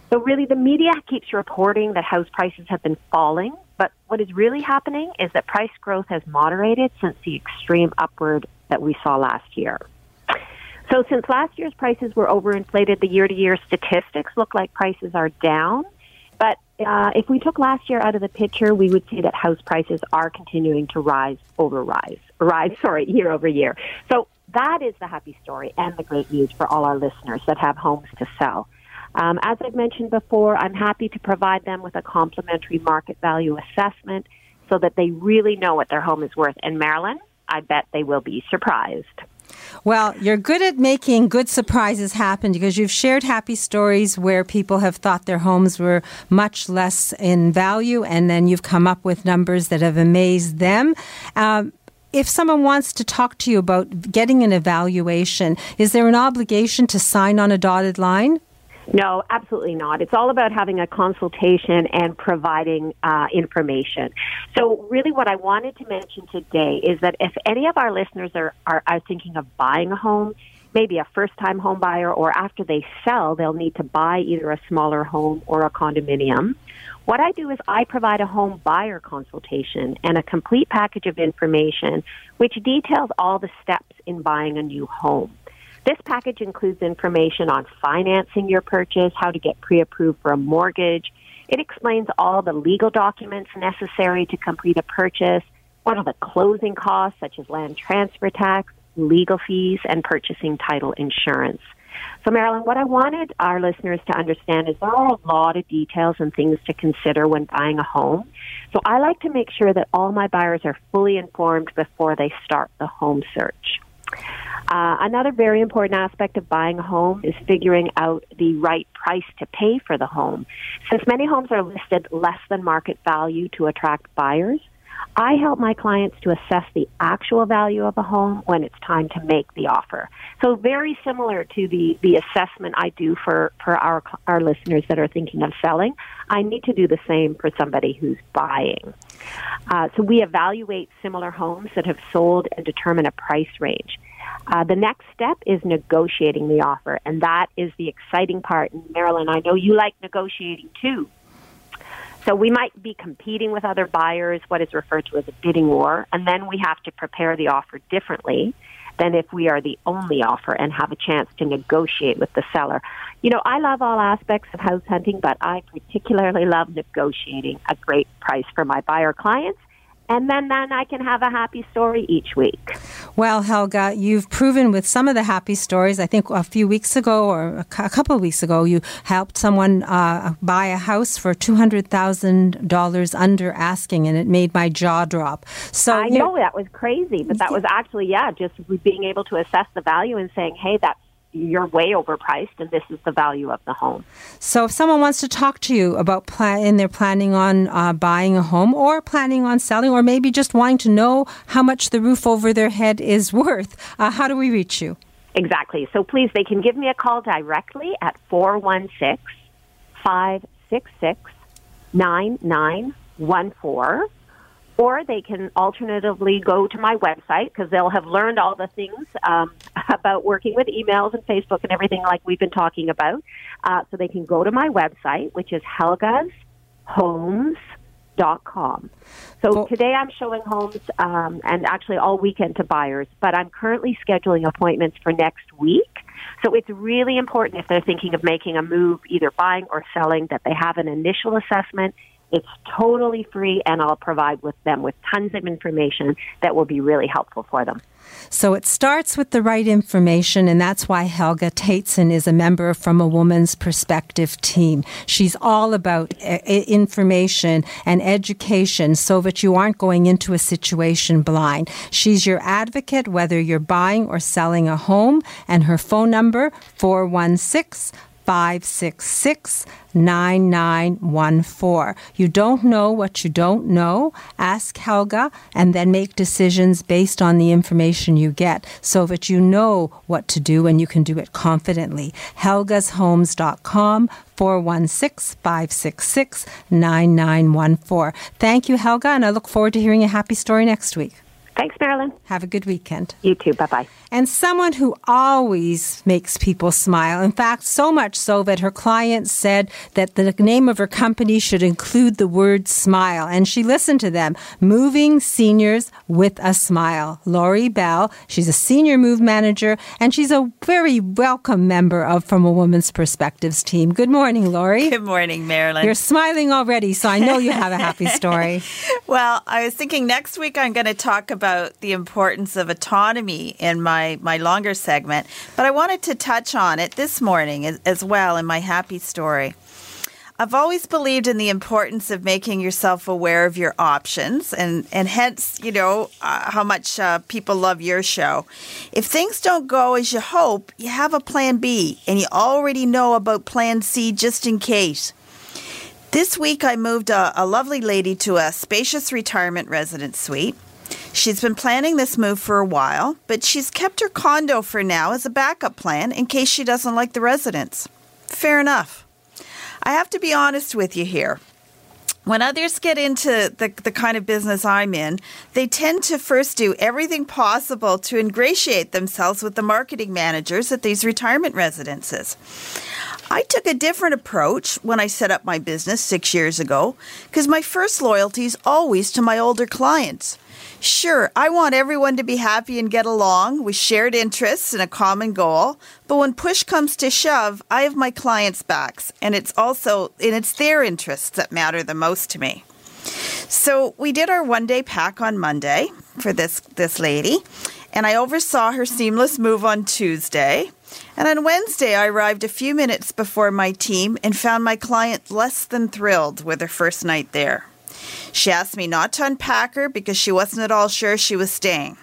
So really, the media keeps reporting that house prices have been falling, but what is really happening is that price growth has moderated since the extreme upward that we saw last year. So since last year's prices were overinflated, the year-to-year statistics look like prices are down. But uh, if we took last year out of the picture, we would see that house prices are continuing to rise over rise, rise, sorry, year over year. So that is the happy story and the great news for all our listeners that have homes to sell. Um, as I've mentioned before, I'm happy to provide them with a complimentary market value assessment so that they really know what their home is worth. And Marilyn, I bet they will be surprised. Well, you're good at making good surprises happen, because you've shared happy stories where people have thought their homes were much less in value, and then you've come up with numbers that have amazed them. Um, if someone wants to talk to you about getting an evaluation, is there an obligation to sign on a dotted line? No, absolutely not. It's all about having a consultation and providing uh, information. So really what I wanted to mention today is that if any of our listeners are, are, are thinking of buying a home, maybe a first-time home buyer, or after they sell, they'll need to buy either a smaller home or a condominium. What I do is I provide a home buyer consultation and a complete package of information which details all the steps in buying a new home. This package includes information on financing your purchase, how to get pre-approved for a mortgage. It explains all the legal documents necessary to complete a purchase, what are the closing costs, such as land transfer tax, legal fees, and purchasing title insurance. So, Marilyn, what I wanted our listeners to understand is there are a lot of details and things to consider when buying a home. So I like to make sure that all my buyers are fully informed before they start the home search. Uh, another very important aspect of buying a home is figuring out the right price to pay for the home. Since many homes are listed less than market value to attract buyers, I help my clients to assess the actual value of a home when it's time to make the offer. So very similar to the, the assessment I do for, for our, our listeners that are thinking of selling, I need to do the same for somebody who's buying. Uh, so we evaluate similar homes that have sold and determine a price range. Uh, the next step is negotiating the offer, and that is the exciting part. And Marilyn, I know you like negotiating too. So we might be competing with other buyers, what is referred to as a bidding war, and then we have to prepare the offer differently than if we are the only offer and have a chance to negotiate with the seller. You know, I love all aspects of house hunting, but I particularly love negotiating a great price for my buyer clients. And then, then I can have a happy story each week. Well, Helga, you've proven with some of the happy stories. I think a few weeks ago or a couple of weeks ago, you helped someone uh, buy a house for two hundred thousand dollars under asking, and it made my jaw drop. So I know that was crazy, but that was actually, yeah, just being able to assess the value and saying, hey, that's you're way overpriced, and this is the value of the home. So if someone wants to talk to you about plan, and they're planning on uh, buying a home or planning on selling, or maybe just wanting to know how much the roof over their head is worth, uh, how do we reach you? Exactly. So please, they can give me a call directly at four one six, five six six, nine nine one four. Or they can alternatively go to my website because they'll have learned all the things um, about working with emails and Facebook and everything like we've been talking about. Uh, so they can go to my website, which is helgas homes dot com. So well, today I'm showing homes um, and actually all weekend to buyers, but I'm currently scheduling appointments for next week. So it's really important if they're thinking of making a move, either buying or selling, that they have an initial assessment. It's totally free, and I'll provide with them with tons of information that will be really helpful for them. So it starts with the right information, and that's why Helga Tateson is a member From a Woman's Perspective team. She's all about e- information and education so that you aren't going into a situation blind. She's your advocate, whether you're buying or selling a home, and her phone number, four one six, five six six, nine nine one four. You don't know what you don't know. Ask Helga and then make decisions based on the information you get so that you know what to do and you can do it confidently. helgas homes dot com, four one six, five six six, nine nine one four. Thank you, Helga, and I look forward to hearing a happy story next week. Thanks, Marilyn. Have a good weekend. You too. Bye-bye. And someone who always makes people smile. In fact, so much so that her client said that the name of her company should include the word smile. And she listened to them. Moving Seniors with a Smile. Lori Bell, she's a senior move manager, and she's a very welcome member of From a Woman's Perspectives team. Good morning, Lori. Good morning, Marilyn. You're smiling already, so I know you have a happy story. Well, I was thinking next week I'm going to talk about the importance of autonomy in my, my longer segment, but I wanted to touch on it this morning as, as well in my happy story. I've always believed in the importance of making yourself aware of your options and, and hence, you know, uh, how much uh, people love your show. If things don't go as you hope, you have a plan B and you already know about plan C just in case. This week I moved a, a lovely lady to a spacious retirement residence suite. She's been planning this move for a while, but she's kept her condo for now as a backup plan in case she doesn't like the residence. Fair enough. I have to be honest with you here. When others get into the, the kind of business I'm in, they tend to first do everything possible to ingratiate themselves with the marketing managers at these retirement residences. I took a different approach when I set up my business six years ago because my first loyalty is always to my older clients. Sure, I want everyone to be happy and get along with shared interests and a common goal. But when push comes to shove, I have my clients' backs, and it's also and it's their interests that matter the most to me. So we did our one-day pack on Monday for this, this lady, and I oversaw her seamless move on Tuesday. And on Wednesday, I arrived a few minutes before my team and found my client less than thrilled with her first night there. She asked me not to unpack her because she wasn't at all sure she was staying.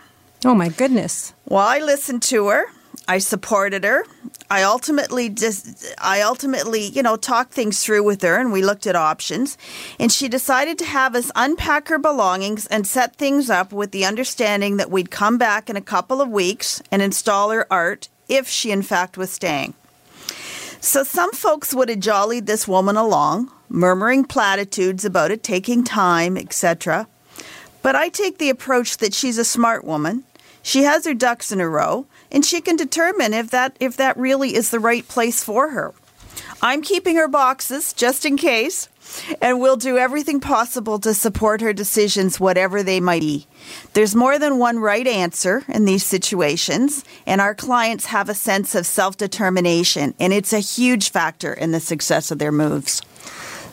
Oh, my goodness. Well, I listened to her. I supported her. I ultimately, just, I ultimately, you know, talked things through with her, and we looked at options. And she decided to have us unpack her belongings and set things up with the understanding that we'd come back in a couple of weeks and install her art if she, in fact, was staying. So some folks would have jollied this woman along, murmuring platitudes about it taking time, et cetera. But I take the approach that she's a smart woman, she has her ducks in a row, and she can determine if that if that really is the right place for her. I'm keeping her boxes just in case, and we'll do everything possible to support her decisions, whatever they might be. There's more than one right answer in these situations, and our clients have a sense of self-determination, and it's a huge factor in the success of their moves.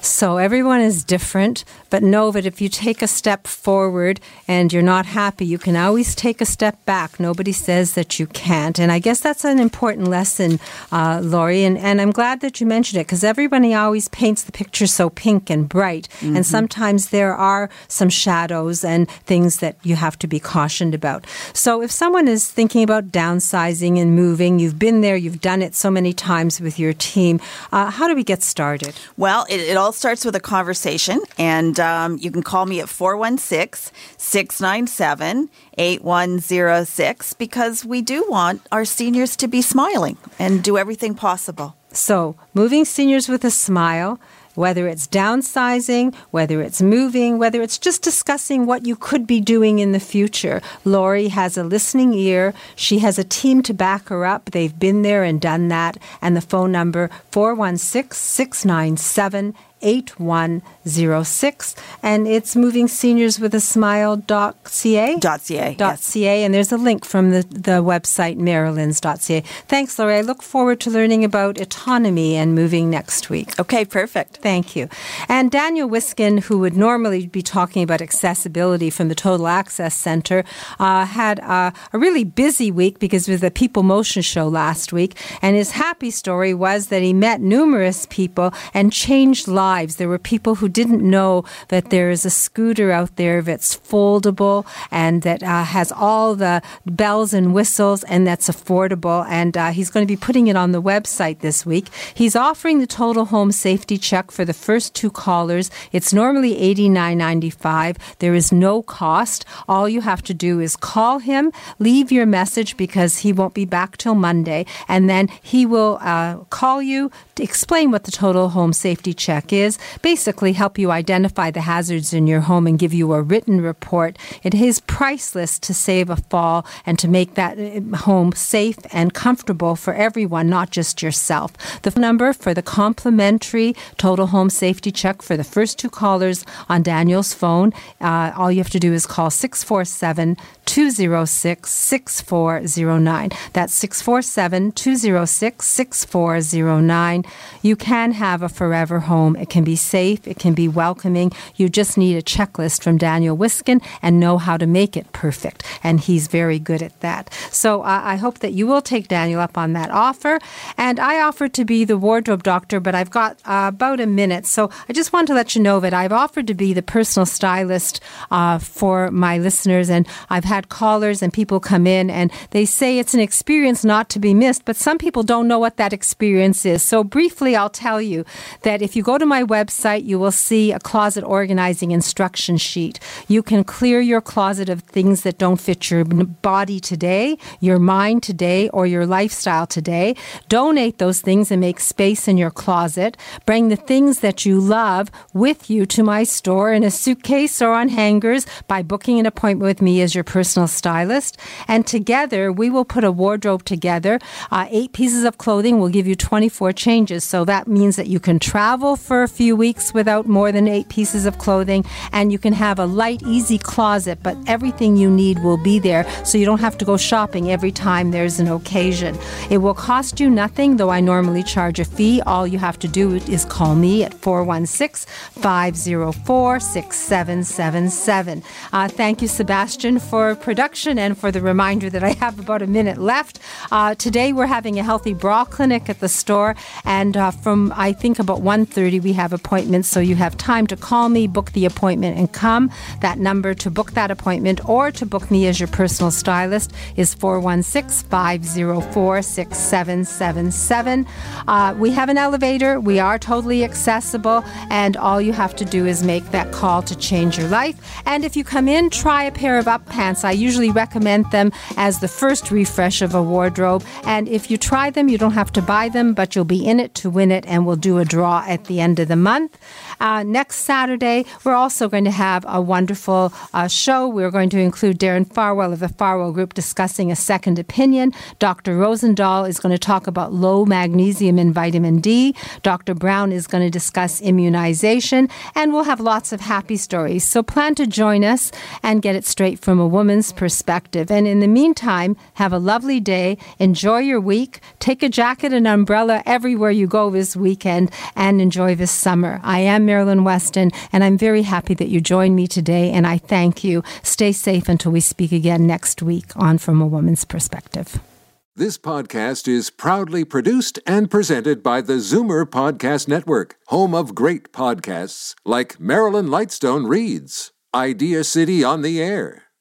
So everyone is different, but know that if you take a step forward and you're not happy, you can always take a step back. Nobody says that you can't. And I guess that's an important lesson, uh, Lori. And, and I'm glad that you mentioned it because everybody always paints the picture so pink and bright. Mm-hmm. And sometimes there are some shadows and things that you have to be cautioned about. So if someone is thinking about downsizing and moving, you've been there, you've done it so many times with your team. Uh, how do we get started? Well, it, it all starts with a conversation, and um, you can call me at four one six, six nine seven, eight one zero six because we do want our seniors to be smiling and do everything possible. So, moving seniors with a smile. Whether it's downsizing, whether it's moving, whether it's just discussing what you could be doing in the future. Lori has a listening ear. She has a team to back her up. They've been there and done that. And the phone number, four one six, six nine seven, eight one zero six. And it's moving seniors with a smile dot c a. .ca, yes. .ca. And there's a link from the, the website, marylands dot c a. Thanks, Lori. I look forward to learning about autonomy and moving next week. Okay, perfect. Thank you. And Daniel Wiskin, who would normally be talking about accessibility from the Total Access Center, uh, had uh, a really busy week because it was the People Motion Show last week. And his happy story was that he met numerous people and changed lives. There were people who didn't know that there is a scooter out there that's foldable and that uh, has all the bells and whistles and that's affordable. And uh, he's going to be putting it on the website this week. He's offering the Total Home Safety Check for the first two callers. It's normally eighty-nine ninety-five. There is no cost. All you have to do is call him, leave your message because he won't be back till Monday, and then he will uh, call you to explain what the Total Home Safety Check is. Basically help you identify the hazards in your home and give you a written report. It is priceless to save a fall and to make that home safe and comfortable for everyone, not just yourself. The number for the complimentary Total Home Safety Check for the first two callers on Daniel's phone, uh, all you have to do is call six four seven, two oh six, six four oh nine. That's six four seven, two oh six, six four oh nine. You can have a forever home. It can be safe. It can be welcoming. You just need a checklist from Daniel Wiskin and know how to make it perfect. And he's very good at that. So uh, I hope that you will take Daniel up on that offer. And I offered to be the wardrobe doctor, but I've got uh, about a minute. So I just want to let you know that I've offered to be the personal stylist uh, for my listeners. And I've had had callers and people come in and they say it's an experience not to be missed, but some people don't know what that experience is. So briefly, I'll tell you that if you go to my website, you will see a closet organizing instruction sheet. You can clear your closet of things that don't fit your body today, your mind today, or your lifestyle today. Donate those things and make space in your closet. Bring the things that you love with you to my store in a suitcase or on hangers by booking an appointment with me as your personal stylist. And together, we will put a wardrobe together. Uh, eight pieces of clothing will give you twenty-four changes. So that means that you can travel for a few weeks without more than eight pieces of clothing, and you can have a light, easy closet, but everything you need will be there, so you don't have to go shopping every time there's an occasion. It will cost you nothing, though I normally charge a fee. All you have to do is call me at four one six, five zero four, six seven seven seven. Uh, thank you, Sebastian, for production and for the reminder that I have about a minute left. Uh, today we're having a healthy bra clinic at the store, and uh, from I think about one thirty we have appointments, so you have time to call me, book the appointment, and come. That number to book that appointment or to book me as your personal stylist is four one six, five zero four, six seven seven seven. Uh, we have an elevator. We are totally accessible, and all you have to do is make that call to change your life. And if you come in, try a pair of up pants. I usually recommend them as the first refresh of a wardrobe, and if you try them, you don't have to buy them, but you'll be in it to win it, and we'll do a draw at the end of the month. Uh, next Saturday, we're also going to have a wonderful uh, show. We're going to include Darren Farwell of the Farwell Group discussing a second opinion. Doctor Rosendahl is going to talk about low magnesium and vitamin D. Doctor Brown is going to discuss immunization, and we'll have lots of happy stories. So plan to join us and get it straight from a woman's perspective. And in the meantime, have a lovely day. Enjoy your week. Take a jacket and umbrella everywhere you go this weekend, and enjoy this summer. I am Marilyn Weston, and I'm very happy that you joined me today, and I thank you. Stay safe until we speak again next week on From a Woman's Perspective. This podcast is proudly produced and presented by the Zoomer Podcast Network, home of great podcasts like Marilyn Lightstone Reads, Idea City on the Air,